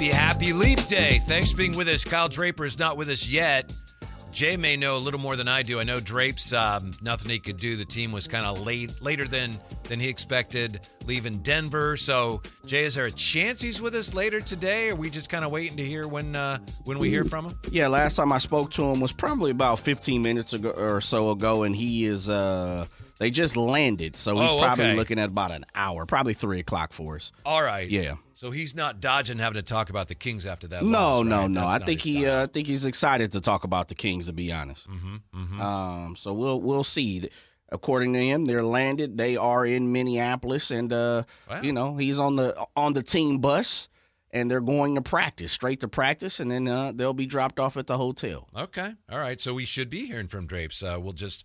Happy, happy Leap Day. Thanks for being with us. Kyle Draper is not with us yet. Jay may know a little more than I do. I know Drape's nothing he could do. The team was kind of later than he expected, leaving Denver. So, Jay, is there a chance he's with us later today? Or are we just kind of waiting to hear when we hear from him? Yeah, last time I spoke to him was probably about 15 minutes ago or so ago, and he is they just landed, so he's probably looking at about an hour, probably 3 o'clock for us. All right. Yeah. So he's not dodging having to talk about the Kings after that. No. I think he's excited to talk about the Kings, to be honest. Mm-hmm. So we'll see. According to him, they're landed. They are in Minneapolis, and he's on the team bus, and they're going to practice, straight to practice, and then they'll be dropped off at the hotel. Okay, all right. So we should be hearing from Drapes. We'll just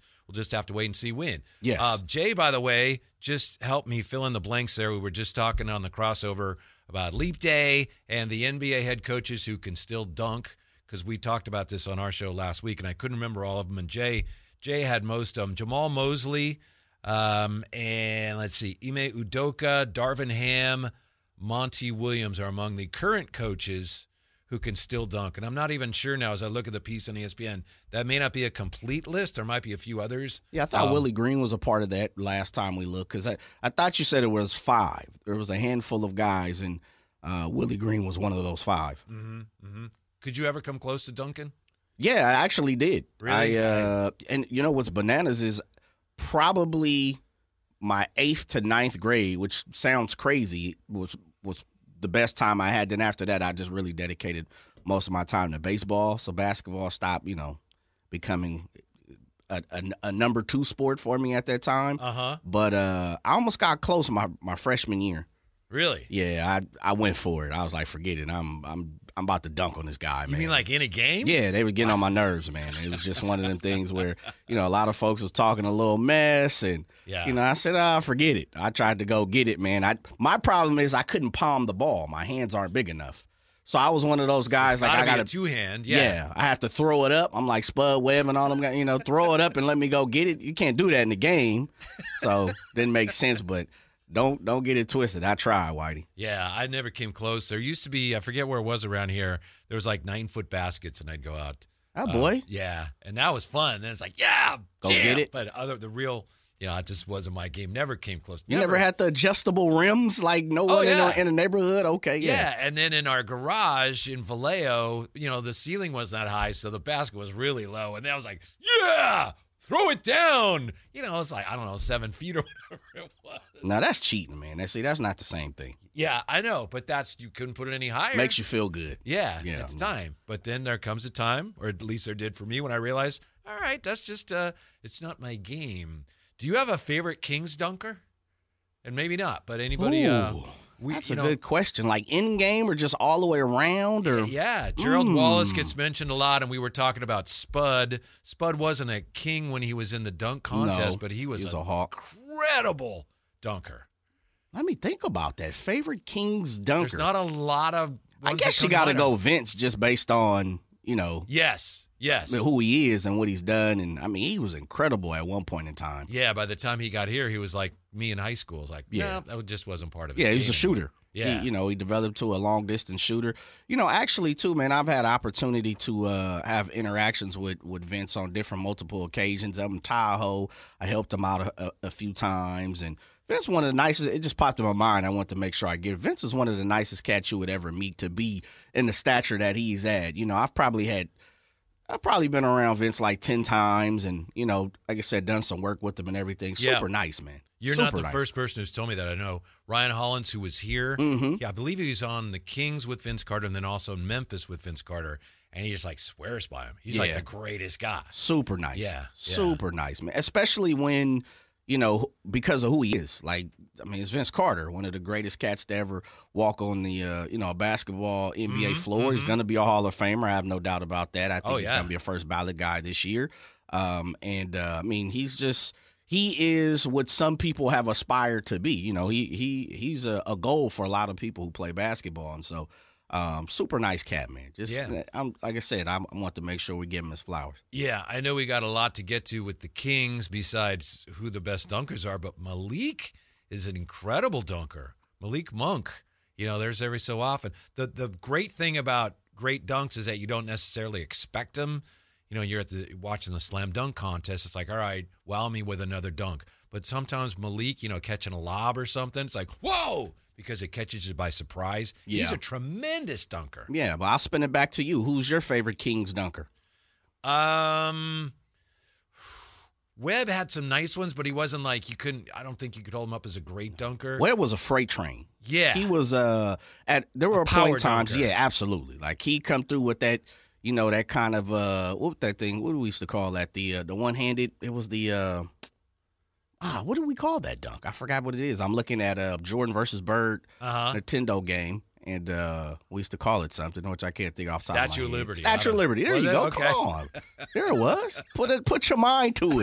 have to wait and see when. Yes. Jay, by the way, just helped me fill in the blanks there. We were just talking on the crossover about Leap Day and the NBA head coaches who can still dunk, because we talked about this on our show last week, and I couldn't remember all of them. And Jay had most of them. Jamal Mosley, and let's see, Ime Udoka, Darvin Ham, Monty Williams are among the current coaches who can still dunk. And I'm not even sure now, as I look at the piece on ESPN, that may not be a complete list. There might be a few others. Yeah, I thought Willie Green was a part of that last time we looked, because I thought you said it was 5. There was a handful of guys, and Willie Green was one of those 5. Mm-hmm, mm-hmm. Could you ever come close to dunking? Yeah, I actually did. Really? And you know what's bananas is probably my 8th to 9th grade, which sounds crazy, was the best time I had. Then after that, I just really dedicated most of my time to baseball. So basketball stopped, becoming a number 2 sport for me at that time. Uh-huh. But I almost got close my freshman year. Really? Yeah, I went for it. I was like, forget it. I'm about to dunk on this guy, man. You mean like in a game? Yeah, they were getting on my nerves, man. It was just one of them things where, a lot of folks was talking a little mess, and I said, forget it. I tried to go get it, man. My problem is I couldn't palm the ball. My hands aren't big enough. So I was one of those guys, I got a two-hand. Yeah. Yeah, I have to throw it up. I'm like Spud Webb and all them guys, throw it up and let me go get it. You can't do that in the game. So didn't make sense, but Don't get it twisted. I tried, Whitey. Yeah, I never came close. There used to be, I forget where it was around here, there was like 9-foot baskets, and I'd go out. Oh, boy. Yeah, and that was fun. And it's like, get it. But it just wasn't my game. Never came close. You never had the adjustable rims like no one in the neighborhood? Okay, yeah. And then in our garage in Vallejo, the ceiling was not high, so the basket was really low. And I was like, throw it down. It's like, I don't know, 7 feet or whatever it was. Now, that's cheating, man. That's not the same thing. Yeah, I know, but you couldn't put it any higher. Makes you feel good. Yeah, it's time. But then there comes a time, or at least there did for me, when I realized, all right, that's just, it's not my game. Do you have a favorite Kings dunker? And maybe not, but anybody. Ooh, that's a good question. Like in-game or just all the way around? Or yeah. Gerald Wallace gets mentioned a lot, and we were talking about Spud. Spud wasn't a king when he was in the dunk contest, but he was an incredible dunker. Let me think about that. Favorite Kings dunker. There's not a lot of – I guess you got to go Vince just based on, Yes. Who he is and what he's done. And, he was incredible at one point in time. Yeah, by the time he got here, he was like me in high school. It's like, that just wasn't part of his game. Yeah, he was a shooter. Yeah. He developed to a long-distance shooter. Actually, too, man, I've had opportunity to have interactions with Vince on different multiple occasions. I'm in Tahoe. I helped him out a few times. And Vince, one of the nicest, it just popped in my mind. I wanted to make sure I get it. Vince is one of the nicest cats you would ever meet, to be in the stature that he's at. I've probably been around Vince like 10 times and, like I said, done some work with him and everything. Super nice, man. You're not the first person who's told me that. I know Ryan Hollins, who was here. Mm-hmm. Yeah, I believe he was on the Kings with Vince Carter and then also Memphis with Vince Carter. And he just, like, swears by him. He's, like, the greatest guy. Super nice. Yeah. Super nice, man. Especially when, because of who he is. Like, it's Vince Carter, one of the greatest cats to ever walk on the, basketball NBA floor. Mm-hmm. He's going to be a Hall of Famer. I have no doubt about that. I think he's going to be a first ballot guy this year. He's just, he is what some people have aspired to be. He's a goal for a lot of people who play basketball. And so, super nice cat, man. Just, like I said, I want to make sure we give him his flowers. Yeah, I know we got a lot to get to with the Kings besides who the best dunkers are, but Malik is an incredible dunker. Malik Monk You know, there's every so often. The great thing about great dunks is that you don't necessarily expect them. You know, you're at the watching the slam dunk contest. It's like, all right, wow me with another dunk. But sometimes Malik, you know, catching a lob or something, it's like, whoa, because it catches you by surprise. Yeah. He's a tremendous dunker. Yeah, but I'll spin it back to you. Who's your favorite Kings dunker? Webb had some nice ones, but he wasn't like you couldn't. I don't think you could hold him up as a great dunker. Webb was a freight train. Yeah, he was. There were a point times. Dunker. Yeah, absolutely. Like he come through with that. You know that kind of what that thing? What do we used to call that? The one handed. It was the what do we call that dunk? I forgot what it is. I'm looking at Jordan versus Bird Nintendo game. And we used to call it something, which I can't think of. Statue of Liberty. Statue of Liberty. There you go. Okay. Come on. There it was. Put your mind to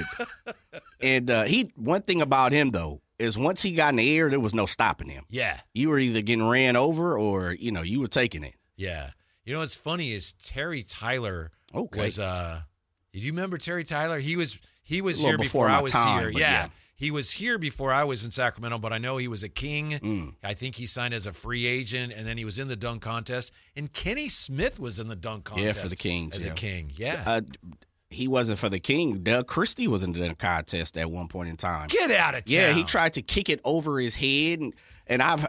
it. And one thing about him, though, is once he got in the air, there was no stopping him. Yeah. You were either getting ran over or, you know, you were taking it. Yeah. You know what's funny is Terry Tyler was – do you remember Terry Tyler? He was here before I was here. Yeah. He was here before I was in Sacramento, but I know he was a King. Mm. I think he signed as a free agent, and then he was in the dunk contest. And Kenny Smith was in the dunk contest. Yeah, for the Kings. As a King, yeah. He wasn't for the King. Doug Christie was in the dunk contest at one point in time. Get out of town. Yeah, he tried to kick it over his head, and I've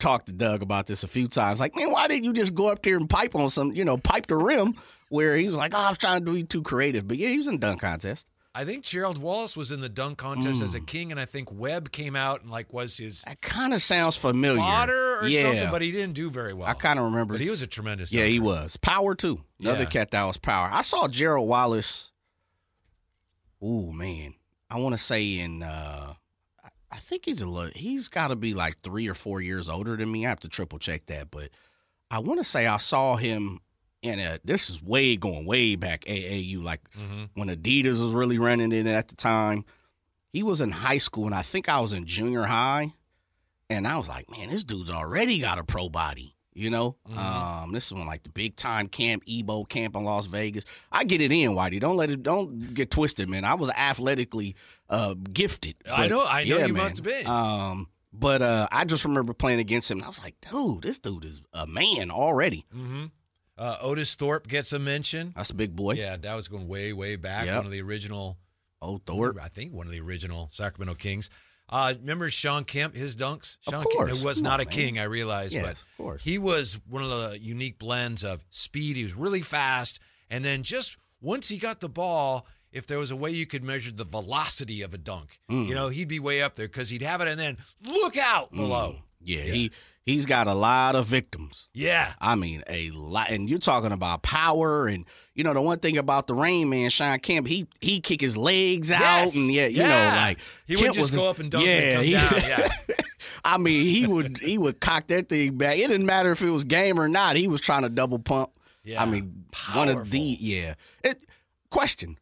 talked to Doug about this a few times. Like, man, why didn't you just go up there and pipe on some, you know, pipe the rim where he was like, oh, I was trying to be too creative. But, yeah, he was in the dunk contest. I think Gerald Wallace was in the dunk contest as a King, and I think Webb came out and like was his. That kind of sounds familiar, or something, but he didn't do very well. I kind of remember, but he was a tremendous. Yeah, he was power too. Another cat that was power. I saw Gerald Wallace. Ooh man, I want to say in. I think he's he's got to be like 3 or 4 years older than me. I have to triple check that, but I want to say I saw him. And this is going way back, AAU, like when Adidas was really running it at the time. He was in high school, and I think I was in junior high. And I was like, man, this dude's already got a pro body, you know? This is when, like, the big-time camp, Ebo camp in Las Vegas. I get it in, Whitey. Don't get twisted, man. I was athletically gifted. But, I know you must have been. But I just remember playing against him, and I was like, dude, this dude is a man already. Otis Thorpe gets a mention. That's a big boy. Yeah, that was going way, way back. Yep. One of the original. Oh, Thorpe. I think one of the original Sacramento Kings. Remember Shawn Kemp, his dunks? Shawn Kemp, who was not a King, I realized. Yes, but of course. He was one of the unique blends of speed. He was really fast. And then just once he got the ball, if there was a way you could measure the velocity of a dunk, you know, he'd be way up there because he'd have it and then look out below. Yeah. He's got a lot of victims. Yeah. I mean, a lot. And you're talking about power. And, you know, the one thing about the Rain Man, Shawn Kemp, he kick his legs out. And, you know, like. He Kemp would just go up and dunk and come down. Yeah. I mean, he would cock that thing back. It didn't matter if it was game or not. He was trying to double pump. Yeah. I mean, powerful. Question.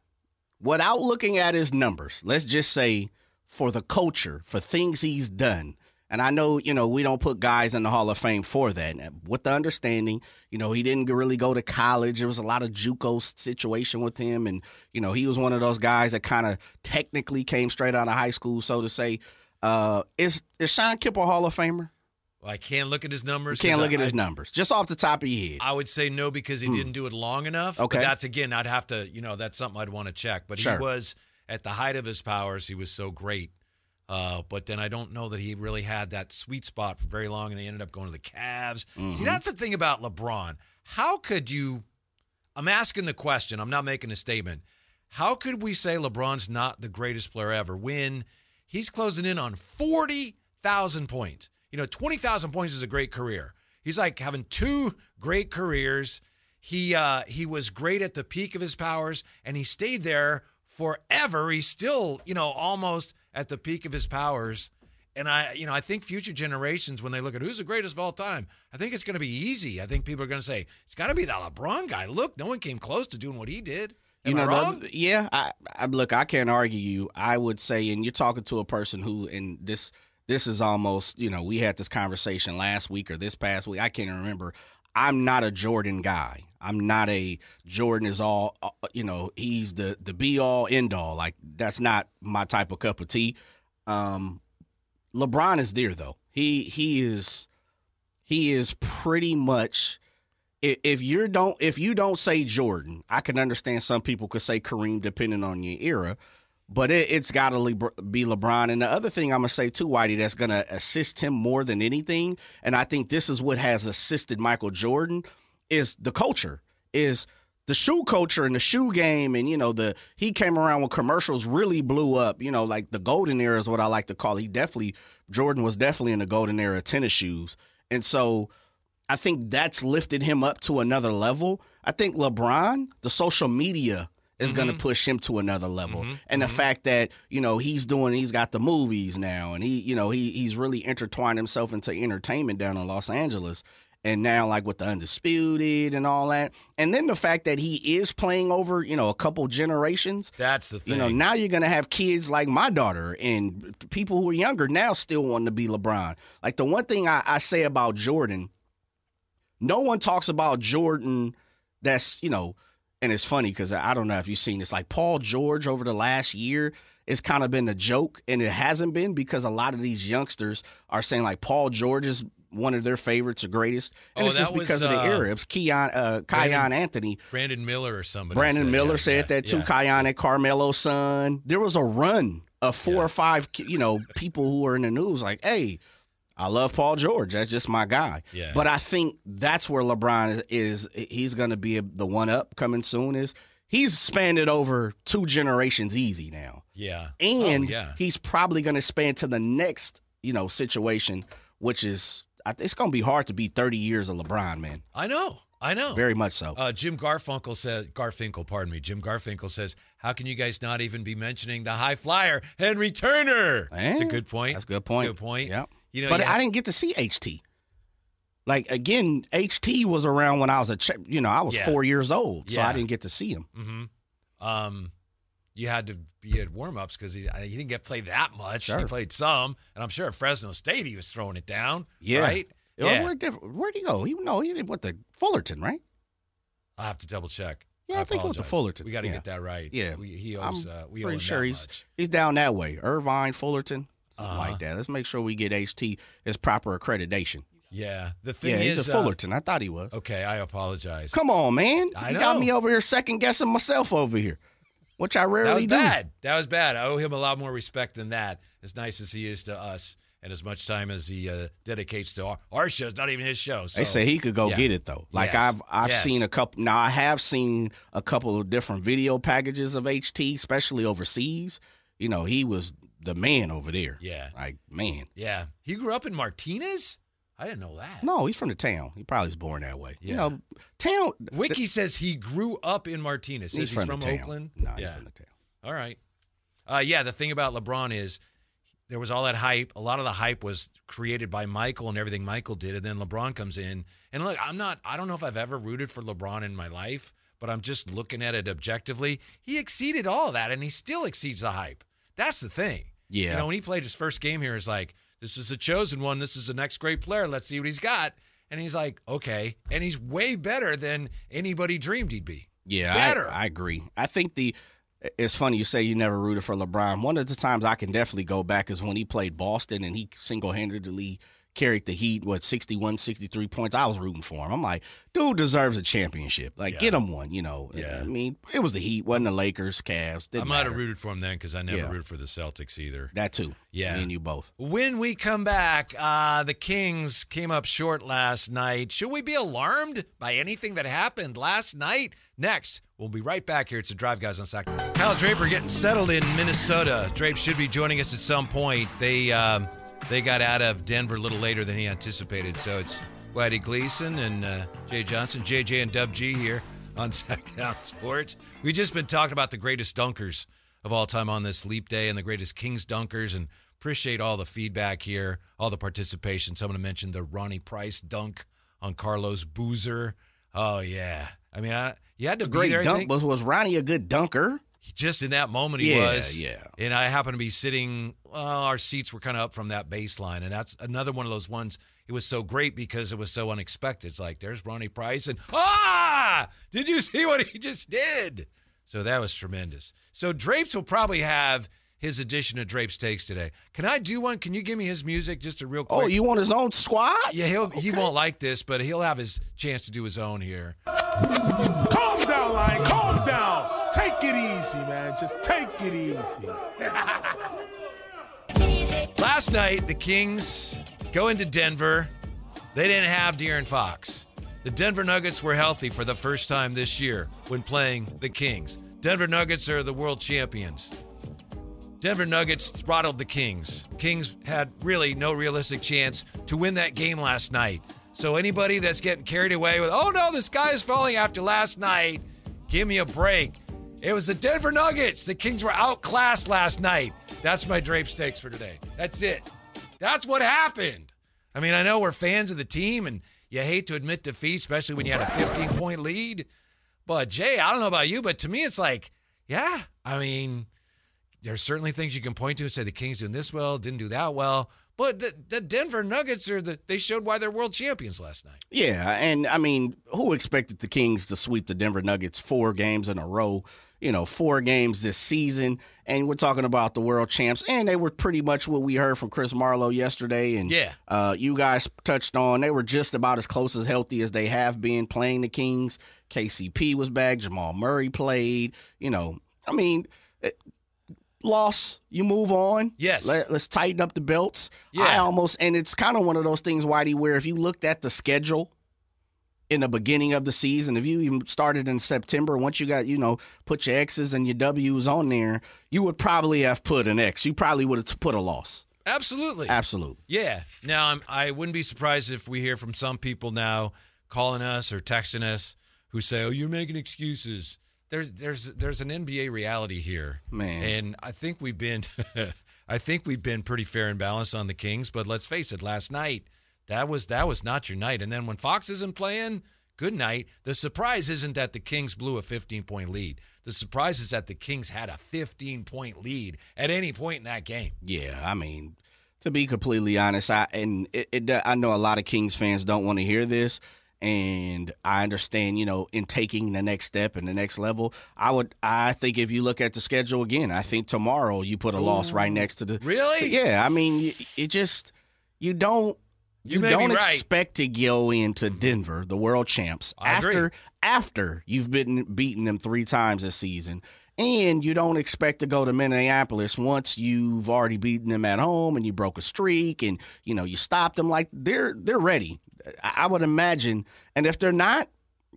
Without looking at his numbers, let's just say for the culture, for things he's done. And I know, you know, we don't put guys in the Hall of Fame for that. With the understanding, you know, he didn't really go to college. There was a lot of JUCO situation with him. And, you know, he was one of those guys that kind of technically came straight out of high school, so to say. Is Shawn Kemp a Hall of Famer? Well, I can't look at his numbers. You can't look at his numbers. Just off the top of your head. I would say no because he didn't do it long enough. Okay. But that's, again, I'd have to, you know, that's something I'd want to check. But He was, at the height of his powers, he was so great. But then I don't know that he really had that sweet spot for very long, and they ended up going to the Cavs. See, that's the thing about LeBron. How could you – I'm asking the question. I'm not making a statement. How could we say LeBron's not the greatest player ever when he's closing in on 40,000 points? You know, 20,000 points is a great career. He's like having two great careers. He was great at the peak of his powers, and he stayed there forever. He's still, you know, almost – at the peak of his powers. And I think future generations, when they look at who's the greatest of all time, I think it's going to be easy. I think people are going to say, it's got to be the LeBron guy. Look, no one came close to doing what he did. Am I wrong? Look, I can't argue you. I would say, and you're talking to a person who, and this is almost, you know, we had this conversation last week or this past week. I can't remember. I'm not a Jordan guy. I'm not a Jordan is all, you know, he's the be-all, end-all. Like, that's not my type of cup of tea. LeBron is there, though. He is he is pretty much, if you don't say Jordan, I can understand some people could say Kareem depending on your era, but it's got to be LeBron. And the other thing I'm going to say too, Whitey, that's going to assist him more than anything, and I think this is what has assisted Michael Jordan, is the culture, is the shoe culture and the shoe game. And, you know, he came around when commercials really blew up, you know, like the golden era is what I like to call it. Jordan was definitely in the golden era of tennis shoes. And so I think that's lifted him up to another level. I think LeBron, the social media is going to push him to another level. And the fact that, you know, he's got the movies now, and he's really intertwined himself into entertainment down in Los Angeles. And now, like, with the Undisputed and all that. And then the fact that he is playing over, you know, a couple generations. That's the thing. You know, now you're going to have kids like my daughter and people who are younger now still wanting to be LeBron. Like, the one thing I say about Jordan, no one talks about Jordan that's, you know, and it's funny because I don't know if you've seen this. Like, Paul George over the last year, it's kind of been a joke. And it hasn't been because a lot of these youngsters are saying, like, Paul George is one of their favorites or greatest. And it's just because of the era. It was Keon Anthony. Brandon Miller or somebody. Brandon Miller said that too. Yeah. Keon and Carmelo's son. There was a run of four or five, you know, people who are in the news like, hey, I love Paul George. That's just my guy. Yeah. But I think that's where LeBron is he's going to be the one up coming soon is he's spanned it over two generations easy now. Yeah. And he's probably going to span to the next, you know, situation, which is, it's going to be hard to be 30 years of LeBron, man. I know. Very much so. Jim Garfinkel says, how can you guys not even be mentioning the high flyer, Henry Turner? That's a good point. Yeah. You know, I didn't get to see HT. Like, again, HT was around when I was I was 4 years old, so I didn't get to see him. You had to be at warm-ups because he didn't get played that much. Sure. He played some, and I'm sure at Fresno State he was throwing it down, right? Yeah. Where'd he go? He went to Fullerton, right? I'll have to double-check. Yeah, I think he went to Fullerton. We got to get that right. Yeah. He's down that way. Irvine, Fullerton, something like that. Let's make sure we get HT his proper accreditation. Yeah, the thing is, he's a Fullerton. I thought he was. Okay, I apologize. Come on, man. You got me over here second-guessing myself over here. Which I rarely do. That was bad. I owe him a lot more respect than that. As nice as he is to us and as much time as he dedicates to our show, it's not even his show. So. They say he could go get it, though. Like, I've seen a couple. Now, I have seen a couple of different video packages of HT, especially overseas. You know, he was the man over there. Yeah. Like, man. Yeah. He grew up in Martinez? I didn't know that. No, he's from the town. He probably was born that way. Yeah. You know, town. Wiki says he grew up in Martinez. Says he's from Oakland. No, he's from the town. All right. The thing about LeBron is there was all that hype. A lot of the hype was created by Michael and everything Michael did, and then LeBron comes in. And look, I don't know if I've ever rooted for LeBron in my life, but I'm just looking at it objectively. He exceeded all of that, and he still exceeds the hype. That's the thing. Yeah. You know, when he played his first game here, it's like, this is the chosen one. This is the next great player. Let's see what he's got. And he's like, okay. And he's way better than anybody dreamed he'd be. Yeah, better. I agree. I think it's funny you say you never rooted for LeBron. One of the times I can definitely go back is when he played Boston and he single-handedly carried the Heat, 63 points. I was rooting for him. I'm like, dude deserves a championship. Like, get him one, you know. Yeah. I mean, it was the Heat, wasn't the Lakers, Cavs. I might have rooted for him then because I never rooted for the Celtics either. That too. Yeah. Me and you both. When we come back, the Kings came up short last night. Should we be alarmed by anything that happened last night? Next, we'll be right back here. It's the Drive Guys on Sacramento. Kyle Draper getting settled in Minnesota. Drape should be joining us at some point. They got out of Denver a little later than he anticipated. So it's Whitey Gleason and Jay Johnson, JJ and Dub G here on Sacktown Sports. We've just been talking about the greatest dunkers of all time on this leap day and the greatest Kings dunkers, and appreciate all the feedback here, all the participation. Someone mentioned the Ronnie Price dunk on Carlos Boozer. Oh, yeah. I mean, you had to be there. Was Ronnie a good dunker? Just in that moment, he was. Yeah, yeah. And I happened to be sitting. Our seats were kind of up from that baseline, and that's another one of those ones. It was so great because it was so unexpected. It's like, there's Ronnie Price, and did you see what he just did? So that was tremendous. So Drapes will probably have his edition of Drape's Takes today. Can I do one? Can you give me his music just a real quick? Oh, you want his own squad? Yeah, he won't like this, but he'll have his chance to do his own here. Calm down, Lion. Calm down. Take it easy, man. Just take it easy. Last night, the Kings go into Denver. They didn't have De'Aaron Fox. The Denver Nuggets were healthy for the first time this year when playing the Kings. Denver Nuggets are the world champions. Denver Nuggets throttled the Kings. Kings had really no realistic chance to win that game last night. So anybody that's getting carried away with, oh no, the sky is falling after last night, give me a break. It was the Denver Nuggets. The Kings were outclassed last night. That's my Drape's Takes for today. That's it. That's what happened. I mean, I know we're fans of the team and you hate to admit defeat, especially when you had a 15-point lead. But, Jay, I don't know about you, but to me it's like, yeah, I mean, there's certainly things you can point to and say the Kings did this well, didn't do that well. But the Denver Nuggets, they showed why they're world champions last night. Yeah, and, I mean, who expected the Kings to sweep the Denver Nuggets 4 games in a row? You know, 4 games this season, and we're talking about the world champs, and they were pretty much what we heard from Chris Marlowe yesterday, and you guys touched on, they were just about as close as healthy as they have been playing the Kings. KCP was back, Jamal Murray played, you know, I mean, loss, you move on. Yes. Let's tighten up the belts. Yeah. And it's kind of one of those things, Whitey, where if you looked at the schedule in the beginning of the season, if you even started in September, once you got, you know, put your X's and your W's on there, you would probably have put an X. You probably would have put a loss. Absolutely. Absolutely. Yeah. Now, I wouldn't be surprised if we hear from some people now calling us or texting us who say, oh, you're making excuses. There's an NBA reality here. Man. And I think we've been pretty fair and balanced on the Kings, but let's face it, last night, that was not your night. And then when Fox isn't playing, good night. The surprise isn't that the Kings blew a 15-point lead. The surprise is that the Kings had a 15-point lead at any point in that game. Yeah, I mean, to be completely honest, I know a lot of Kings fans don't want to hear this, and I understand, you know, in taking the next step and the next level, I think if you look at the schedule again, I think tomorrow you put a loss right next to the— Really? Yeah, I mean, it just— You don't expect to go into Denver, the world champs, after you've beaten them 3 times this season. And you don't expect to go to Minneapolis once you've already beaten them at home and you broke a streak and, you know, you stopped them. Like, they're ready, I would imagine. And if they're not,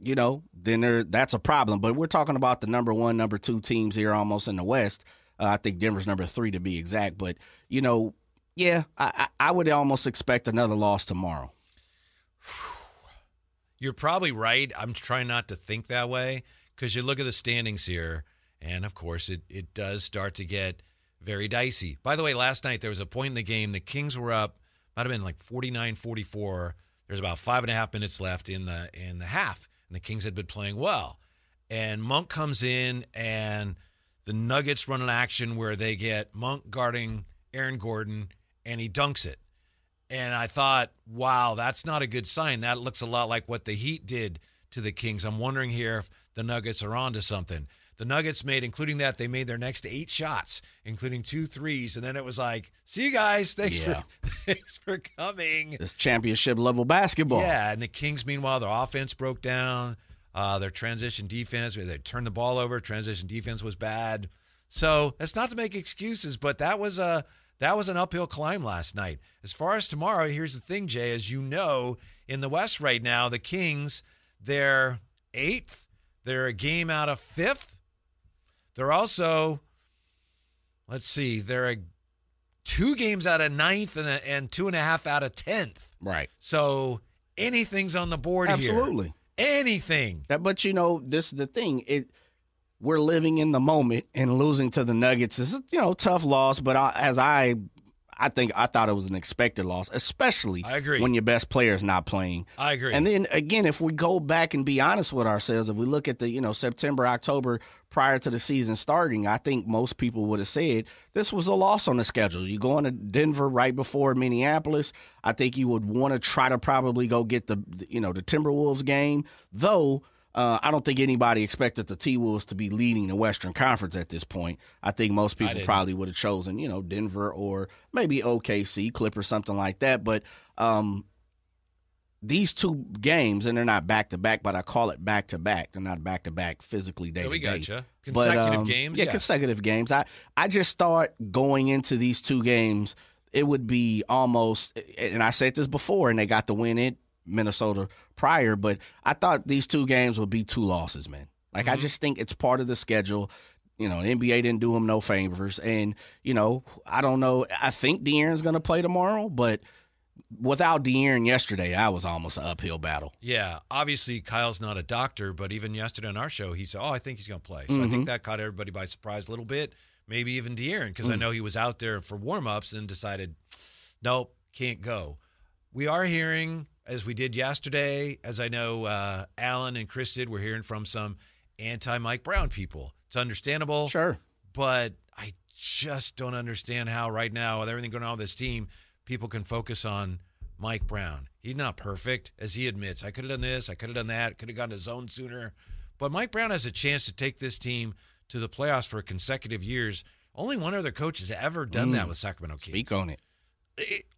you know, then that's a problem. But we're talking about the number 1, number 2 teams here almost in the West. I think Denver's number 3 to be exact. But, you know, yeah, I would almost expect another loss tomorrow. You're probably right. I'm trying not to think that way because you look at the standings here, and, of course, it does start to get very dicey. By the way, last night there was a point in the game. The Kings were up, might have been like 49-44. There's about 5.5 minutes left in the half, and the Kings had been playing well. And Monk comes in, and the Nuggets run an action where they get Monk guarding Aaron Gordon, and he dunks it. And I thought, wow, that's not a good sign. That looks a lot like what the Heat did to the Kings. I'm wondering here if the Nuggets are on to something. The Nuggets made, including that, they made their next 8 shots, including 2 threes. And then it was like, see you guys. Thanks for coming. It's championship-level basketball. Yeah, and the Kings, meanwhile, their offense broke down. Their transition defense, they turned the ball over. Transition defense was bad. So that's not to make excuses, but that was a— that was an uphill climb last night. As far as tomorrow, here's the thing, Jay. As you know, in the West right now, the Kings, they're 8th. They're a game out of 5th. They're also, let's see, they're 2 games out of 9th and 2.5 out of 10th. Right. So anything's on the board. Absolutely. Here. Anything. But, you know, this is the thing. We're living in the moment, and losing to the Nuggets is, you know, tough loss. But I thought it was an expected loss, especially when your best player is not playing. I agree. And then again, if we go back and be honest with ourselves, if we look at the, you know, September, October prior to the season starting, I think most people would have said this was a loss on the schedule. You go into Denver right before Minneapolis. I think you would want to try to probably go get the Timberwolves game, though. I don't think anybody expected the T-Wolves to be leading the Western Conference at this point. I think most people probably would have chosen, you know, Denver or maybe OKC, Clippers, something like that. But these two games, and they're not back-to-back, but I call it back-to-back. They're not back-to-back physically day-to-day. Yeah, we gotcha. Consecutive games? Yeah, consecutive games. I just thought going into these two games, it would be almost, and I said this before, and they got the win in Minnesota prior, but I thought these two games would be two losses, man. Like, I just think it's part of the schedule. You know, the NBA didn't do them no favors. And, you know, I don't know. I think De'Aaron's going to play tomorrow, but without De'Aaron yesterday, I was almost an uphill battle. Yeah, obviously Kyle's not a doctor, but even yesterday on our show, he said, I think he's going to play. So I think that caught everybody by surprise a little bit, maybe even De'Aaron, because I know he was out there for warm-ups and decided, nope, can't go. We are hearing, as we did yesterday, as I know Alan and Chris did, we're hearing from some anti-Mike Brown people. It's understandable. Sure. But I just don't understand how right now, with everything going on with this team, people can focus on Mike Brown. He's not perfect, as he admits. I could have done this. I could have done that. Could have gotten to zone sooner. But Mike Brown has a chance to take this team to the playoffs for consecutive years. Only one other coach has ever done that with Sacramento Kings. Speak on it.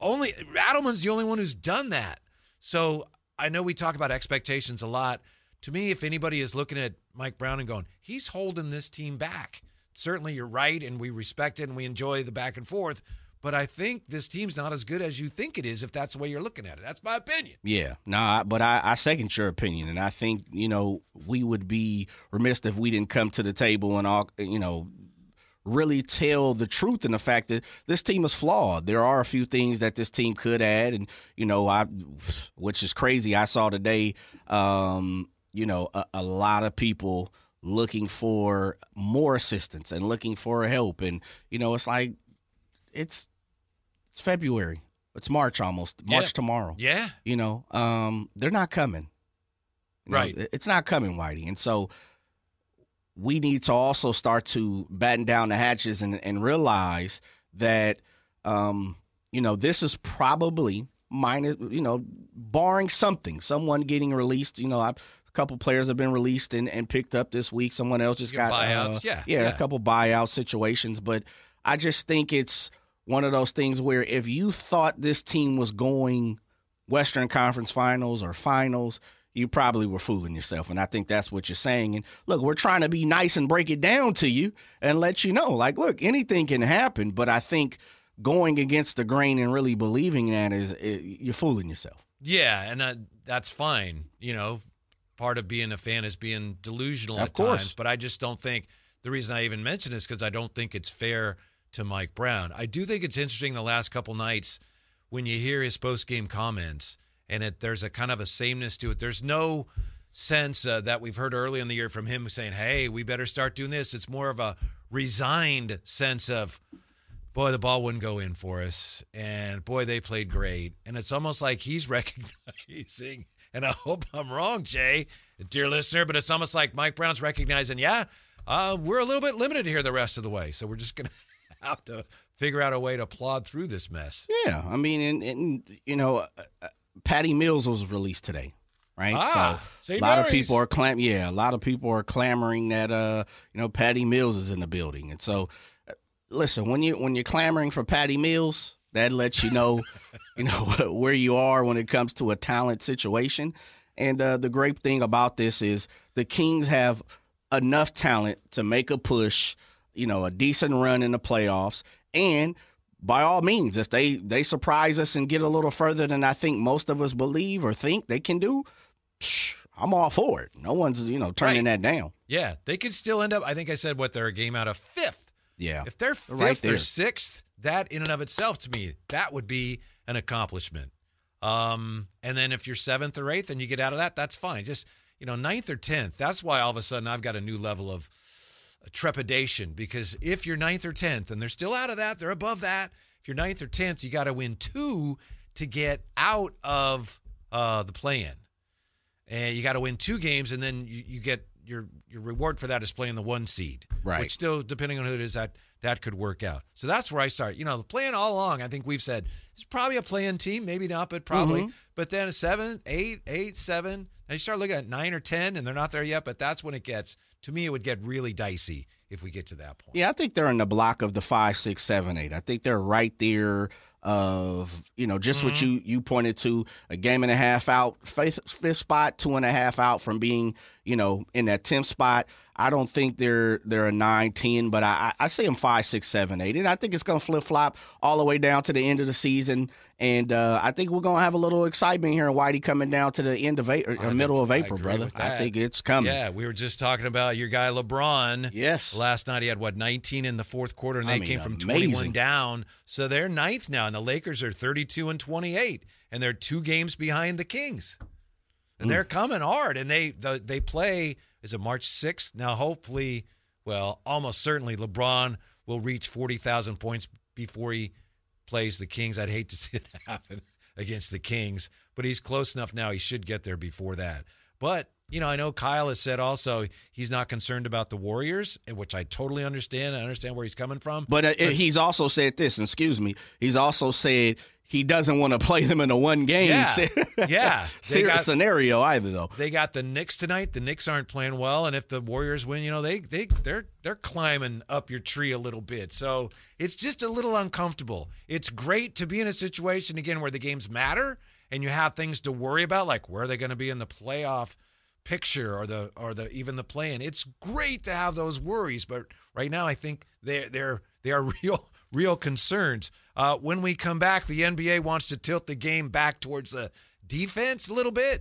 Only Adelman's the only one who's done that. So I know we talk about expectations a lot. To me, if anybody is looking at Mike Brown and going, he's holding this team back. Certainly you're right, and we respect it, and we enjoy the back and forth. But I think this team's not as good as you think it is if that's the way you're looking at it. That's my opinion. Yeah. Nah, but I second your opinion. And I think, you know, we would be remiss if we didn't come to the table and, all, you know, really tell the truth and the fact that this team is flawed. There are a few things that this team could add. And, you know, which is crazy. I saw today, you know, a lot of people looking for more assistance and looking for help. And, you know, it's like it's February. It's March almost. Tomorrow. Yeah. You know, they're not coming. Right. You know, it's not coming, Whitey. And so we need to also start to batten down the hatches and realize that, you know, this is probably minus, you know, barring something, someone getting released. You know, a couple players have been released and picked up this week. Someone else just got buyouts. A couple buyout situations. But I just think it's one of those things where if you thought this team was going Western Conference Finals or Finals, you probably were fooling yourself. And I think that's what you're saying. And look, we're trying to be nice and break it down to you and let you know, like, look, anything can happen. But I think going against the grain and really believing that is you're fooling yourself. Yeah, and that's fine. You know, part of being a fan is being delusional at times. But I just don't think the reason I even mention this is because I don't think it's fair to Mike Brown. I do think it's interesting the last couple nights when you hear his post-game comments and there's a kind of a sameness to it. There's no sense that we've heard early in the year from him saying, hey, we better start doing this. It's more of a resigned sense of, boy, the ball wouldn't go in for us. And, boy, they played great. And it's almost like he's recognizing, and I hope I'm wrong, Jay, dear listener, but it's almost like Mike Brown's recognizing, we're a little bit limited here the rest of the way. So we're just going to have to figure out a way to plod through this mess. Yeah, I mean, and you know, Patty Mills was released today, right? So a lot of people are clamoring that you know, Patty Mills is in the building. And so, listen, when you're clamoring for Patty Mills, that lets you know, you know, where you are when it comes to a talent situation. And the great thing about this is the Kings have enough talent to make a push, you know, a decent run in the playoffs. And by all means, if they surprise us and get a little further than I think most of us believe or think they can do, I'm all for it. No one's, you know, turning that down. Yeah, they could still end up, I think I said, they're a game out of fifth. Yeah. If they're fifth or sixth, that in and of itself to me, that would be an accomplishment. And then if you're seventh or eighth and you get out of that, that's fine. Just, you know, ninth or 10th, that's why all of a sudden I've got a new level of trepidation, because if you're 9th or 10th and they're still out of that, they're above that. If you're 9th or 10th, you got to win 2 to get out of the play-in. And you got to win 2 games, and then you get your reward for that is playing the one seed. Right. Which still, depending on who it is, that could work out. So that's where I start. You know, the plan all along, I think we've said, it's probably a play-in team. Maybe not, but probably. Mm-hmm. But then a 7, 8, 7. Now you start looking at 9 or 10, and they're not there yet, but that's when it gets, to me, it would get really dicey if we get to that point. Yeah, I think they're in the block of the 5, 6, 7, 8. I think they're right there of, you know, just what you pointed to, a game and a half out, fifth spot, 2.5 out from being, you know, in that 10th spot. I don't think they're a 9, 10, but I see them 5, 6, 7, 8. And I think it's going to flip-flop all the way down to the end of the season. And I think we're going to have a little excitement here in Whitey coming down to the end of April, or middle of April, brother. I think it's coming. Yeah, we were just talking about your guy LeBron. Yes. Last night he had, 19 in the fourth quarter, and they came from 21 down. So they're 9th now, and the Lakers are 32-28, and they're 2 games behind the Kings. And they're coming hard, and they play, is it March 6th? Now, hopefully, well, almost certainly LeBron will reach 40,000 points before he plays the Kings. I'd hate to see it happen against the Kings, but he's close enough now. He should get there before that. But, you know, I know Kyle has said also he's not concerned about the Warriors, which I totally understand. I understand where he's coming from. But he's also said this, he's also said he doesn't want to play them in a one-game scenario either, though. They got the Knicks tonight. The Knicks aren't playing well, and if the Warriors win, you know, they're climbing up your tree a little bit. So it's just a little uncomfortable. It's great to be in a situation, again, where the games matter and you have things to worry about, like where are they going to be in the playoff picture or even the play-in. It's great to have those worries, but right now I think they are real concerns. When we come back, the NBA wants to tilt the game back towards the defense a little bit.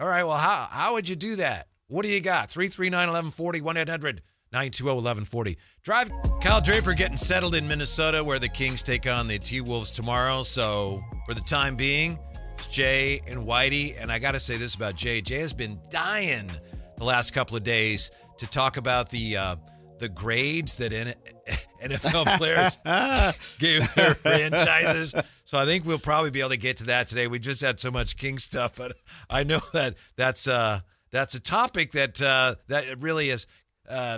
All right, well, how would you do that? What do you got? 339-1140, 1-800-920-1140. Drive. Kyle Draper getting settled in Minnesota, where the Kings take on the T-Wolves tomorrow. So for the time being, it's Jay and Whitey. And I got to say this about Jay. Jay has been dying the last couple of days to talk about the grades that NFL players gave their franchises. So I think we'll probably be able to get to that today. We just had so much King stuff, but I know that's a topic that really has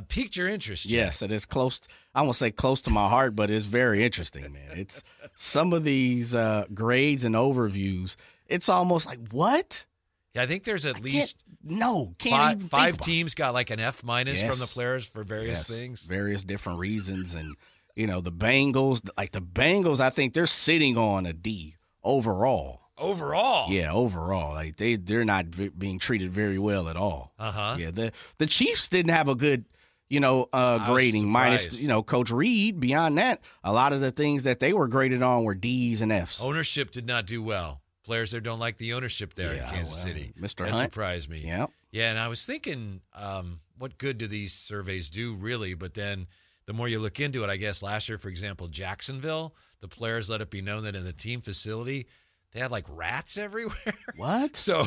piqued your interest. Yes, it is close. I won't say close to my heart, but it's very interesting, man. It's some of these grades and overviews. It's almost like what? Yeah, I think there's at least five teams got like an F minus from the players for various things. Various different reasons. And, you know, the Bengals, I think they're sitting on a D overall. Yeah, overall. Like they're not being treated very well at all. Uh-huh. Yeah, the Chiefs didn't have a good, you know, grading minus, you know, Coach Reed. Beyond that, a lot of the things that they were graded on were D's and F's. Ownership did not do well. Players there don't like the ownership there in Kansas City. Mr. Hunt. That surprised me. Yeah. Yeah, and I was thinking, what good do these surveys do, really? But then the more you look into it, I guess last year, for example, Jacksonville, the players let it be known that in the team facility, they had like rats everywhere. What? So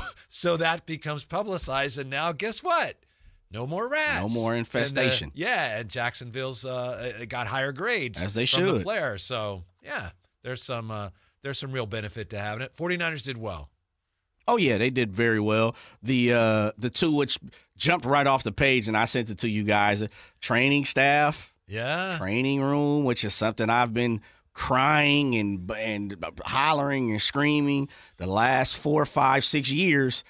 that becomes publicized, and now guess what? No more rats. No more infestation. And Jacksonville's got higher grades. As they should. From the player. So, yeah, there's some... There's some real benefit to having it. 49ers did well. Oh, yeah, they did very well. The two which jumped right off the page, and I sent it to you guys, training staff, training room, which is something I've been crying and hollering and screaming the last 4, 5, 6 years.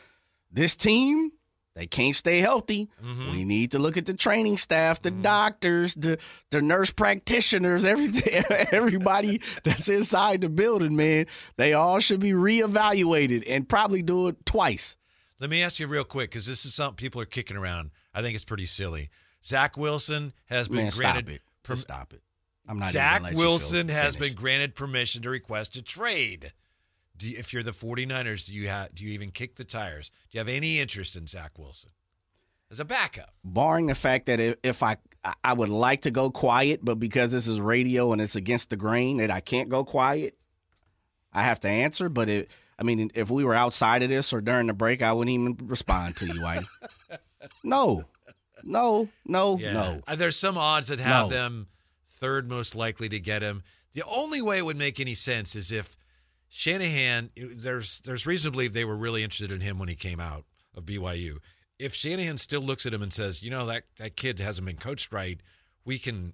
This team, they can't stay healthy. Mm-hmm. We need to look at the training staff, the doctors, the nurse practitioners, everything, everybody that's inside the building, man. They all should be reevaluated and probably do it twice. Let me ask you real quick, because this is something people are kicking around. I think it's pretty silly. Zach Wilson has been granted. Stop it. I'm not. Zach Wilson has been granted permission to request a trade. If you're the 49ers, do you even kick the tires? Do you have any interest in Zach Wilson as a backup? Barring the fact that if I would like to go quiet, but because this is radio and it's against the grain that I can't go quiet, I have to answer. But if we were outside of this or during the break, I wouldn't even respond to you, Whitey. No. There's some odds that have them third most likely to get him. The only way it would make any sense is if Shanahan, there's reason to believe they were really interested in him when he came out of BYU. if Shanahan still looks at him and says, you know, that kid hasn't been coached right, I can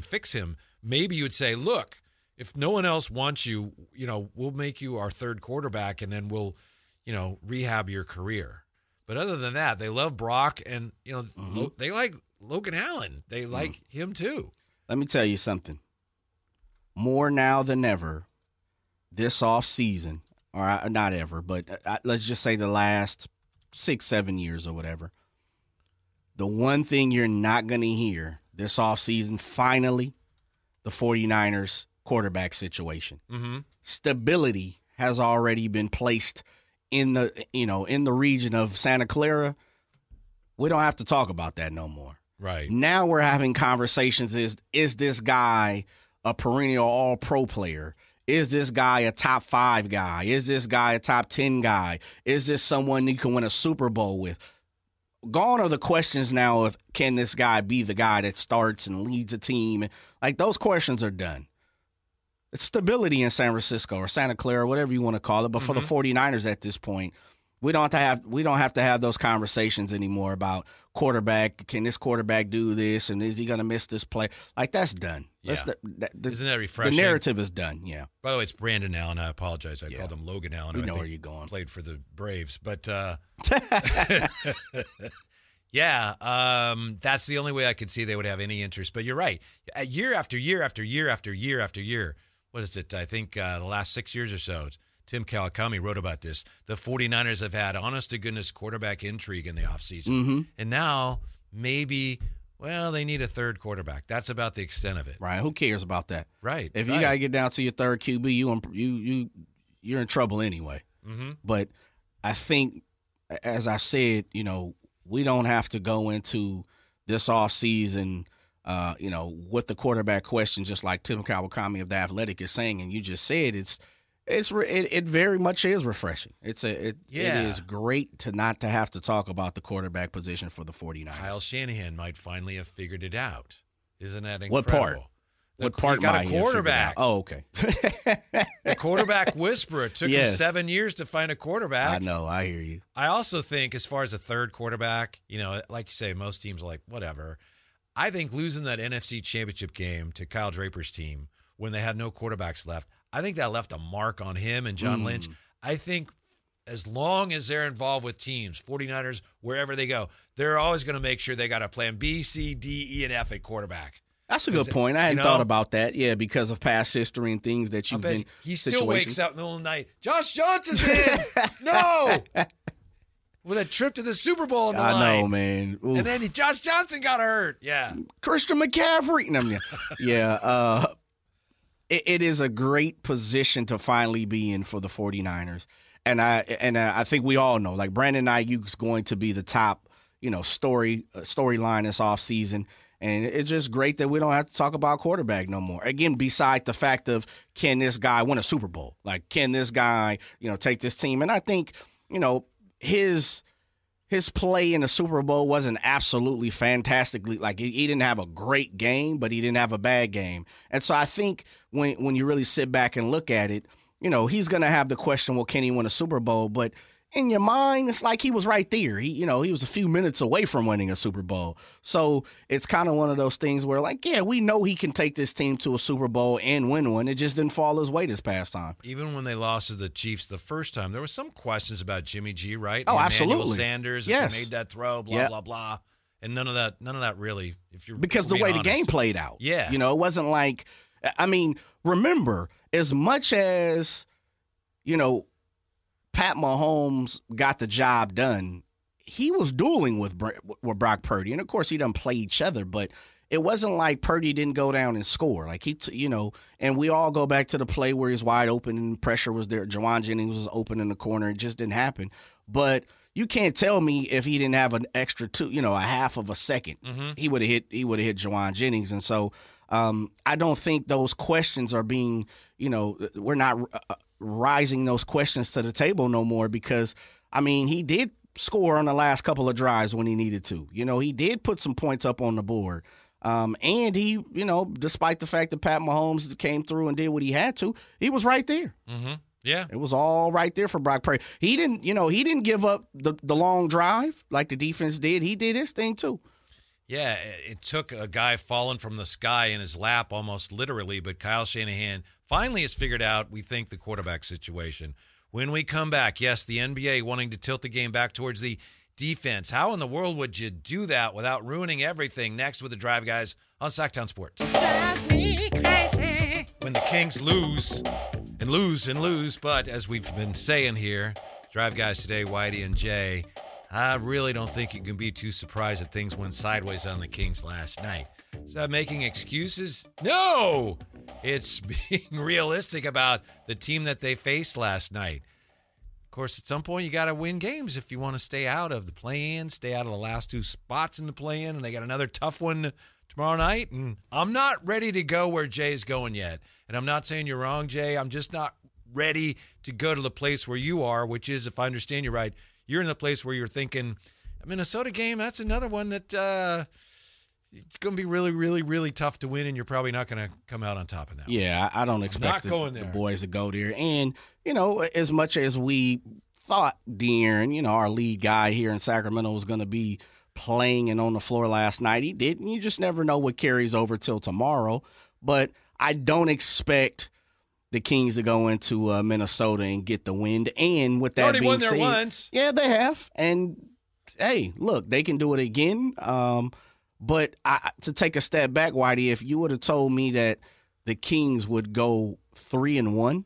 fix him. Maybe you'd say, look, if no one else wants you, you know, we'll make you our third quarterback and then we'll, you know, rehab your career. But other than that, they love Brock and, you know, they like Logan Allen. They like him too. Let me tell you something. More now than ever, this offseason, or not ever, but let's just say the last 6-7 years or whatever, the one thing you're not going to hear this offseason, finally, the 49ers quarterback situation. Mm-hmm. Stability has already been placed in the, you know, in the region of Santa Clara. We don't have to talk about that no more. Right. Now we're having conversations. Is this guy a perennial all-pro player? Is this guy a top 5 guy? Is this guy a top 10 guy? Is this someone you can win a Super Bowl with? Gone are the questions now of, can this guy be the guy that starts and leads a team? Like, those questions are done. It's stability in San Francisco or Santa Clara, whatever you want to call it. But for the 49ers at this point, we don't have to have those conversations anymore about quarterback. Can this quarterback do this? And is he going to miss this play? Like, that's done. Yeah. Isn't that refreshing? The narrative is done, yeah. By the way, it's Brandon Allen. I apologize. I called him Logan Allen. You know where you're going. Played for the Braves. But, that's the only way I could see they would have any interest. But you're right. Year after year after year after year after year, what is it? I think the last 6 years or so, Tim Kawakami wrote about this. The 49ers have had honest-to-goodness quarterback intrigue in the offseason. Mm-hmm. And now maybe, well, they need a third quarterback. That's about the extent of it. Right. Who cares about that? Right. If you got to get down to your third QB, you're in trouble anyway. Mm-hmm. But I think, as I've said, you know, we don't have to go into this offseason, you know, with the quarterback question, just like Tim Kawakami of The Athletic is saying, and you just said it very much is refreshing. It is great to not to have to talk about the quarterback position for the 49ers. Kyle Shanahan might finally have figured it out. Isn't that incredible? What part? What part? He got a quarterback. Oh, okay. The quarterback whisperer. It took him 7 years to find a quarterback. I know. I hear you. I also think, as far as a third quarterback, you know, like you say, most teams are like, whatever. I think losing that NFC Championship game to Kyle Draper's team when they had no quarterbacks left, I think that left a mark on him and John Lynch. I think as long as they're involved with teams, 49ers, wherever they go, they're always going to make sure they got a plan B, C, D, E, and F at quarterback. That's a good point. I hadn't thought about that. Yeah, because of past history and things that you've been. He still wakes up in the middle of the night. Josh Johnson's in. No. With a trip to the Super Bowl on the line. I know, man. Oof. And then Josh Johnson got hurt. Yeah. Christian McCaffrey. Yeah. It is a great position to finally be in for the 49ers. And I think we all know, like, Brandon Ayuk's going to be the top, you know, storyline this offseason. And it's just great that we don't have to talk about quarterback no more. Again, beside the fact of, can this guy win a Super Bowl? Like, can this guy, you know, take this team? And I think, you know, his play in the Super Bowl wasn't absolutely fantastically, like, he didn't have a great game, but he didn't have a bad game. And so I think when you really sit back and look at it, you know, he's going to have the question, well, can he win a Super Bowl? But in your mind, it's like he was right there. He was a few minutes away from winning a Super Bowl. So it's kind of one of those things where, like, yeah, we know he can take this team to a Super Bowl and win one. It just didn't fall his way this past time. Even when they lost to the Chiefs the first time, there were some questions about Jimmy G, right? Oh, absolutely. Emmanuel Sanders, if he made that throw, blah, blah, blah. And none of that really, if you're because the way honest. The game played out. Yeah. You know, it wasn't like, I mean, remember, as much as, you know, Pat Mahomes got the job done, he was dueling with Brock Purdy. And, of course, he doesn't play each other, but it wasn't like Purdy didn't go down and score. Like, and we all go back to the play where he's wide open and pressure was there. Jawan Jennings was open in the corner. It just didn't happen. But you can't tell me if he didn't have an extra a half of a second, he would have hit Jawan Jennings. And so I don't think those questions are being, you know, we're not rising those questions to the table no more because, I mean, he did score on the last couple of drives when he needed to. You know, he did put some points up on the board. And he, you know, despite the fact that Pat Mahomes came through and did what he had to, he was right there. Mm-hmm. Yeah. It was all right there for Brock Purdy. He didn't, you know, he didn't give up the long drive like the defense did. He did his thing too. Yeah, it took a guy falling from the sky in his lap almost literally, but Kyle Shanahan finally has figured out, we think, the quarterback situation. When we come back, yes, the NBA wanting to tilt the game back towards the defense. How in the world would you do that without ruining everything? Next with the Drive Guys on Sacktown Sports. Drives me crazy. When the Kings lose and lose and lose, but as we've been saying here, Drive Guys today, Whitey and Jay, I really don't think you can be too surprised that things went sideways on the Kings last night. Is that making excuses? No! It's being realistic about the team that they faced last night. Of course, at some point, you got to win games if you want to stay out of the play-in, stay out of the last two spots in the play-in, and they got another tough one tomorrow night. And I'm not ready to go where Jay's going yet. And I'm not saying you're wrong, Jay. I'm just not ready to go to the place where you are, which is, if I understand you right, you're in a place where you're thinking, a Minnesota game, that's another one that it's going to be really, really, really tough to win, and you're probably not going to come out on top of that. Yeah, I don't expect the boys to go there. And, you know, as much as we thought De'Aaron, you know, our lead guy here in Sacramento was going to be playing and on the floor last night, he didn't. You just never know what carries over till tomorrow. But I don't expect the Kings to go into Minnesota and get the win. And with that being said, they already won there once. Yeah, they have. And, hey, look, they can do it again. But to take a step back, Whitey, if you would have told me that the Kings would go 3-1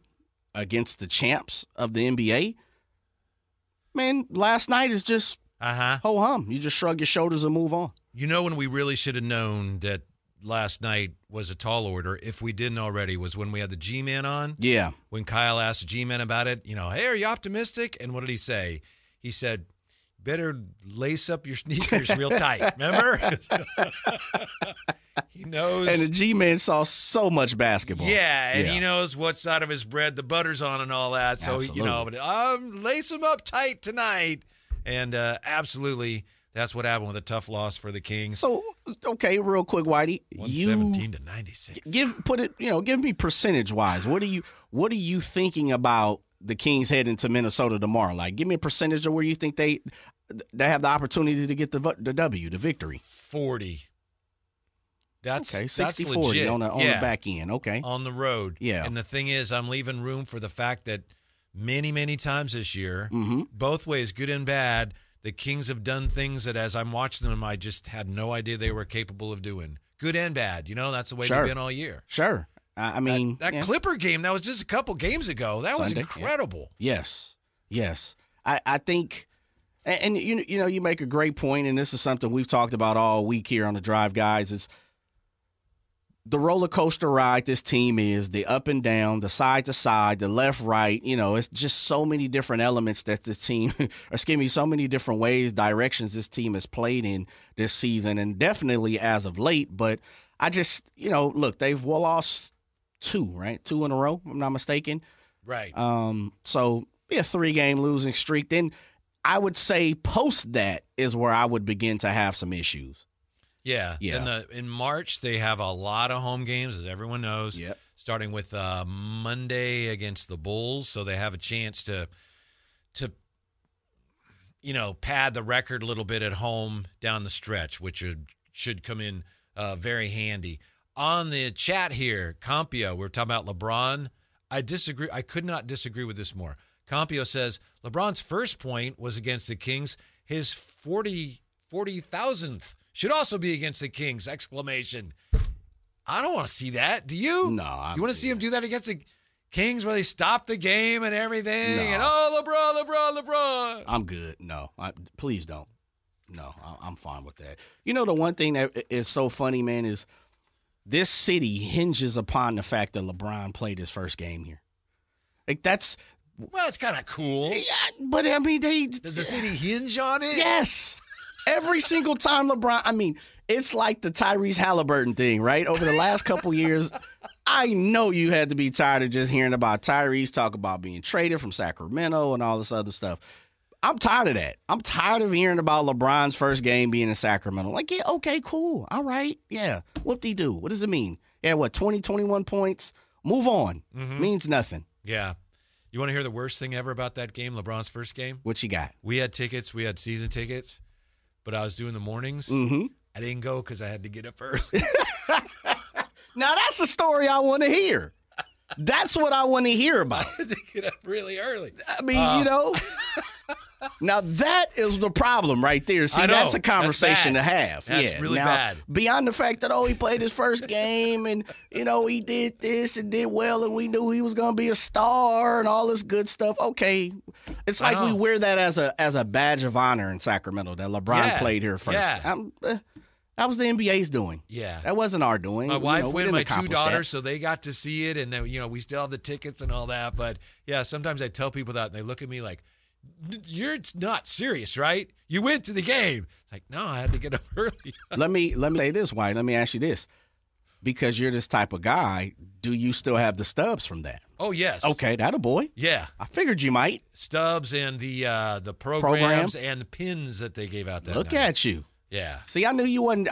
against the champs of the NBA, man, last night is just ho-hum. You just shrug your shoulders and move on. You know when we really should have known that last night was a tall order, if we didn't already, was when we had the G-Man on. Yeah. When Kyle asked G-Man about it, you know, hey, are you optimistic? And what did he say? He said, better lace up your sneakers real tight. Remember? He knows. And the G-Man saw so much basketball. Yeah, and he knows what side of his bread the butter's on and all that. So, you know, but lace them up tight tonight. And absolutely, that's what happened with a tough loss for the Kings. So, okay, real quick, Whitey. 117 to 96. Give me percentage-wise. What are you thinking about the Kings heading to Minnesota tomorrow? Like, give me a percentage of where you think they have the opportunity to get the victory. 40. That's okay, 60-40 on the back end. Okay, on the road. Yeah, and the thing is, I'm leaving room for the fact that many, many times this year, both ways, good and bad, the Kings have done things that, as I'm watching them, I just had no idea they were capable of doing. Good and bad, you know, that's the way they've been all year. Sure. I mean, that Clipper game, that was just a couple games ago. That Sunday was incredible. Yeah. Yes. I think, and you know, you make a great point, and this is something we've talked about all week here on the Drive Guys, is the roller coaster ride this team is, the up and down, the side to side, the left, right. You know, it's just so many different elements that this team, so many different ways, directions this team has played in this season, and definitely as of late. But I just, you know, look, they've lost 2, right? 2 in a row, if I'm not mistaken. Right. So, be a 3-game losing streak. Then I would say post that is where I would begin to have some issues. Yeah. Yeah. In March, they have a lot of home games, as everyone knows, starting with Monday against the Bulls. So, they have a chance to you know, pad the record a little bit at home down the stretch, which should come in very handy. On the chat here, Compio, we're talking about LeBron. I disagree. I could not disagree with this more. Compio says, LeBron's first point was against the Kings. His 40,000th should also be against the Kings, exclamation. I don't want to see that. Do you? No. You want to see him do that against the Kings where they stop the game and everything? No. And, LeBron. I'm good. No, please don't. No, I'm fine with that. You know, the one thing that is so funny, man, is this city hinges upon the fact that LeBron played his first game here. Like, it's kind of cool. Yeah, but I mean, does the city hinge on it? Yes. Every single time LeBron, I mean, it's like the Tyrese Halliburton thing, right? Over the last couple years, I know you had to be tired of just hearing about Tyrese talk about being traded from Sacramento and all this other stuff. I'm tired of that. I'm tired of hearing about LeBron's first game being in Sacramento. Like, yeah, okay, cool. All right. Yeah. Whoop-de-doo. What does it mean? Yeah, 20, 21 points? Move on. Means nothing. Yeah. You want to hear the worst thing ever about that game, LeBron's first game? What you got? We had tickets. We had season tickets, but I was doing the mornings. Mm-hmm. I didn't go because I had to get up early. Now, that's a story I want to hear. That's what I want to hear about. I had to get up really early. I mean, you know. Now, that is the problem right there. See, that's a conversation to have. That's really bad. Beyond the fact that, oh, he played his first game and, you know, he did this and did well and we knew he was going to be a star and all this good stuff. Okay. It's like we wear that as a badge of honor in Sacramento, that LeBron played here first. Yeah. That was the NBA's doing. Yeah. That wasn't our doing. My wife went, my two daughters, so they got to see it. And, then, you know, we still have the tickets and all that. But, yeah, sometimes I tell people that and they look at me like, you're not serious, right? You went to the game. It's like, no, I had to get up early. Let me say this, Wayne. Let me ask you this. Because you're this type of guy, do you still have the stubs from that? Oh, yes. Okay, that a boy. Yeah. I figured you might. Stubs and the programs and the pins that they gave out that Look night. At you. Yeah. See, I knew you wasn't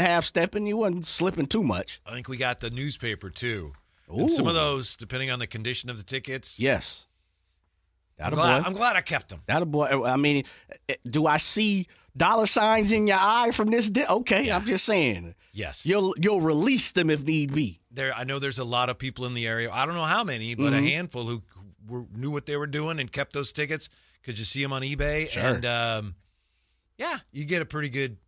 half-stepping. You wasn't slipping too much. I think we got the newspaper, too. Ooh. And some of those, depending on the condition of the tickets. Yes. I'm glad I kept them. That a boy. I mean, do I see dollar signs in your eye from this? Okay, yeah. I'm just saying. Yes. You'll release them if need be. I know there's a lot of people in the area. I don't know how many, but a handful who knew what they were doing and kept those tickets because you see them on eBay. Sure. And, yeah, you get a pretty good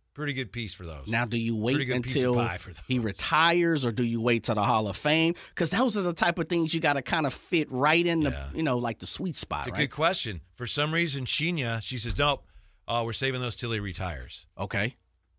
piece for those. Now, do you wait until he retires or do you wait to the Hall of Fame? Because those are the type of things you got to kind of fit right in the, you know, like the sweet spot. It's a good question. For some reason, Sheena, she says, nope, we're saving those till he retires. Okay.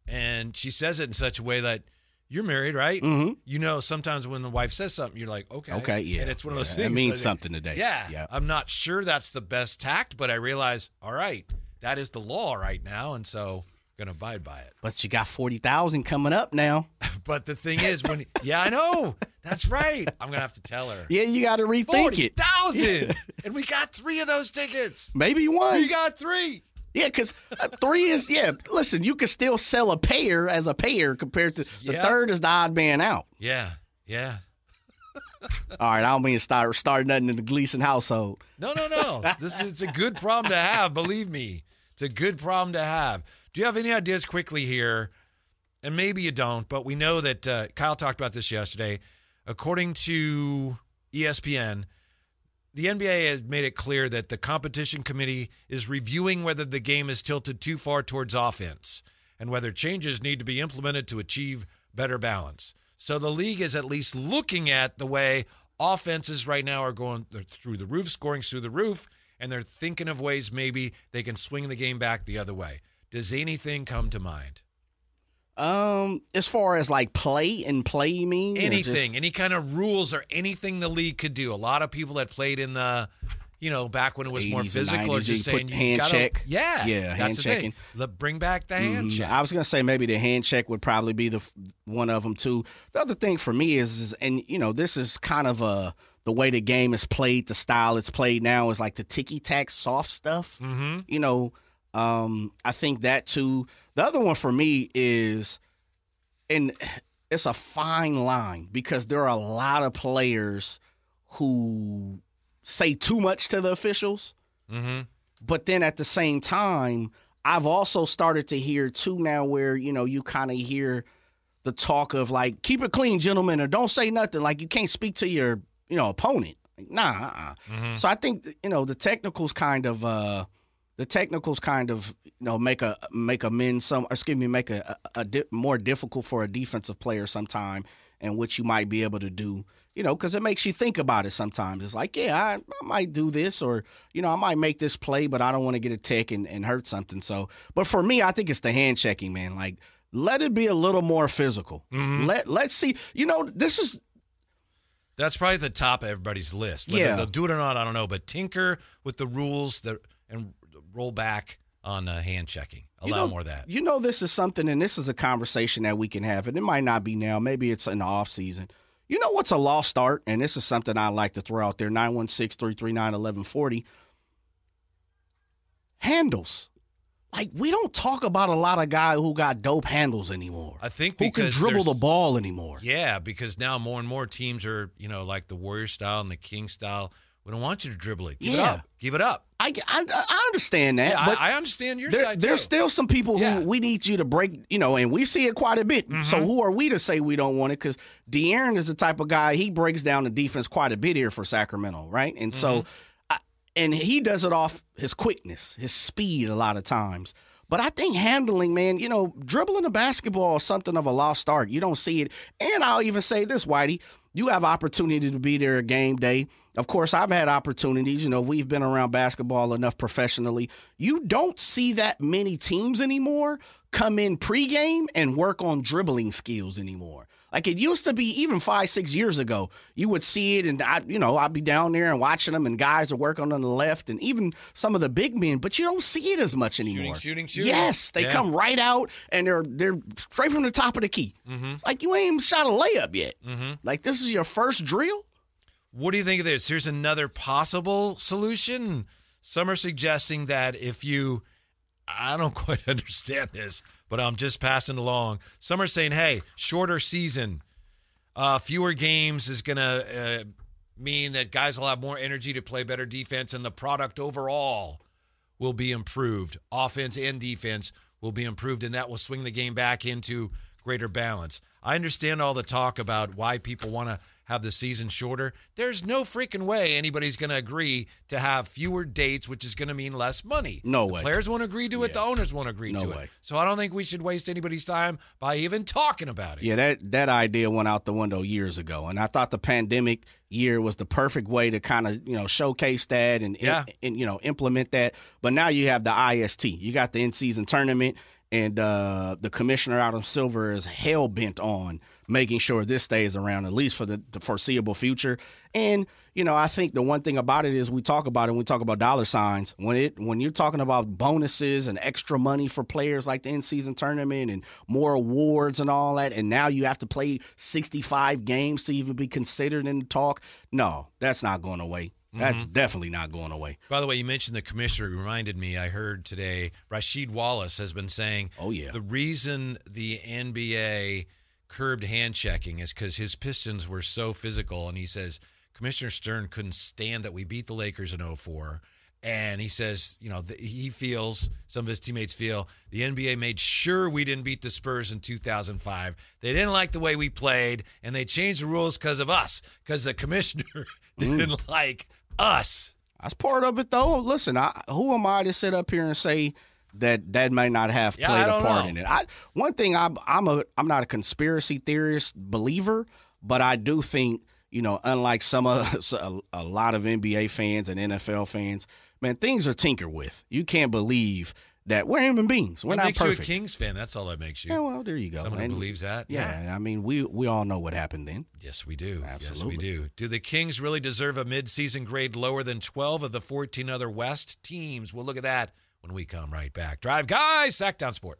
And she says it in such a way that you're married, right? Mm-hmm. You know, sometimes when the wife says something, you're like, okay. Okay, yeah. And it's one of those things. It means something today. Yeah. Yep. I'm not sure that's the best tact, but I realize, all right, that is the law right now. And so... going to abide by it. But you got 40,000 coming up now. But the thing is, when yeah, I know. That's right. I'm going to have to tell her. Yeah, you got to rethink 40, it. 40,000. And we got 3 of those tickets. Maybe one. You got 3. Yeah, because 3 is, yeah, listen, you can still sell a pair as a pair compared to the third is the odd man out. Yeah, yeah. All right, I don't mean to start nothing in the Gleason household. No. It's a good problem to have, believe me. It's a good problem to have. Do you have any ideas quickly here? And maybe you don't, but we know that Kyle talked about this yesterday. According to ESPN, the NBA has made it clear that the competition committee is reviewing whether the game is tilted too far towards offense and whether changes need to be implemented to achieve better balance. So the league is at least looking at the way offenses right now are going through the roof, scoring's through the roof, and they're thinking of ways maybe they can swing the game back the other way. Does anything come to mind? As far as like play and play mean? Anything. Any kind of rules or anything the league could do. A lot of people that played in the, you know, back when it was more physical 90s, are just saying you got to. Hand check. Yeah. Yeah, hand checking. Bring back the hand check. I was going to say maybe the hand check would probably be the one of them too. The other thing for me is and, you know, this is kind of the way the game is played, the style it's played now is like the ticky-tack soft stuff. Mm-hmm. You know. I think that too. The other one for me is, and it's a fine line because there are a lot of players who say too much to the officials. Mm-hmm. But then at the same time, I've also started to hear too now where, you know, you kind of hear the talk of like, keep it clean, gentlemen, or don't say nothing. Like you can't speak to your, you know, opponent. Like, nah. Mm-hmm. So I think, you know, the technicals kind of, you know, make a more difficult for a defensive player sometime, and what you might be able to do, you know, because it makes you think about it sometimes. It's like, yeah, I might do this, or you know, I might make this play, but I don't want to get a tech and hurt something. So, but for me, I think it's the hand checking, man. Like, let it be a little more physical. Mm-hmm. Let's see. You know, this is. That's probably the top of everybody's list. Whether they'll do it or not, I don't know. But tinker with the rules and roll back on hand checking. Allow more of that. You know, this is something, and this is a conversation that we can have, and it might not be now. Maybe it's in the off season. You know what's a lost art? And this is something I like to throw out there, 916-339-1140. Handles. Like, we don't talk about a lot of guys who got dope handles anymore. I think because who can dribble the ball anymore. Yeah, because now more and more teams are, you know, like the Warriors style and the King style, We don't want you to dribble it. Give it up. Give it up. I understand that. Yeah, but I understand your side, too. There's still some people who we need you to break, and we see it quite a bit. Mm-hmm. So who are we to say we don't want it? Because De'Aaron is the type of guy, he breaks down the defense quite a bit here for Sacramento, right? And so and he does it off his quickness, his speed a lot of times. But I think handling, man, dribbling a basketball is something of a lost art. You don't see it. And I'll even say this, Whitey, you have opportunity to be there game day. Of course, I've had opportunities. We've been around basketball enough professionally. You don't see that many teams anymore come in pregame and work on dribbling skills anymore. Like it used to be even 5-6 years ago, you would see it, and I'd be down there and watching them, and guys are working on the left, and even some of the big men, but you don't see it as much anymore. Shooting. Yes, they come right out, and they're straight from the top of the key. Mm-hmm. It's like you ain't even shot a layup yet. Mm-hmm. Like this is your first drill. What do you think of this? Here's another possible solution. Some are suggesting that if you, I don't quite understand this, but I'm just passing along. Some are saying, hey, shorter season, fewer games is going to mean that guys will have more energy to play better defense, and the product overall will be improved. Offense and defense will be improved, and that will swing the game back into greater balance. I understand all the talk about why people want to have the season shorter. There's no freaking way anybody's going to agree to have fewer dates, which is going to mean less money. No way. The players won't agree to it. Yeah. The owners won't agree to it. So I don't think we should waste anybody's time by even talking about it. Yeah, that idea went out the window years ago, and I thought the pandemic year was the perfect way to kind of showcase that and implement that. But now you have the IST. You got the in-season tournament. And the commissioner, Adam Silver, is hell-bent on making sure this stays around, at least for the foreseeable future. And, I think the one thing about it is we talk about it when we talk about dollar signs. When you're talking about bonuses and extra money for players like the in-season tournament and more awards and all that, and now you have to play 65 games to even be considered in the talk, no, that's not going away. That's definitely not going away. By the way, you mentioned the commissioner. It reminded me, I heard today, Rasheed Wallace has been saying the reason the NBA curbed hand-checking is because his Pistons were so physical. And he says, Commissioner Stern couldn't stand that we beat the Lakers in 2004. And he says, he feels, some of his teammates feel, the NBA made sure we didn't beat the Spurs in 2005. They didn't like the way we played, and they changed the rules because of us, because the commissioner didn't like us. That's part of it, though. Listen, who am I to sit up here and say that may not have played a part in it? I'm not a conspiracy theorist believer, but I do think, unlike some of a lot of NBA fans and NFL fans, man, things are tinkered with. You can't believe that we're human beings. We're not perfect. That makes you a Kings fan. That's all that makes you. Yeah, well, there you go. Someone who believes that. Yeah, I mean, we all know what happened then. Yes, we do. Absolutely. Yes, we do. Do the Kings really deserve a midseason grade lower than 12 of the 14 other West teams? We'll look at that when we come right back. Drive Guys, Sacktown Sport.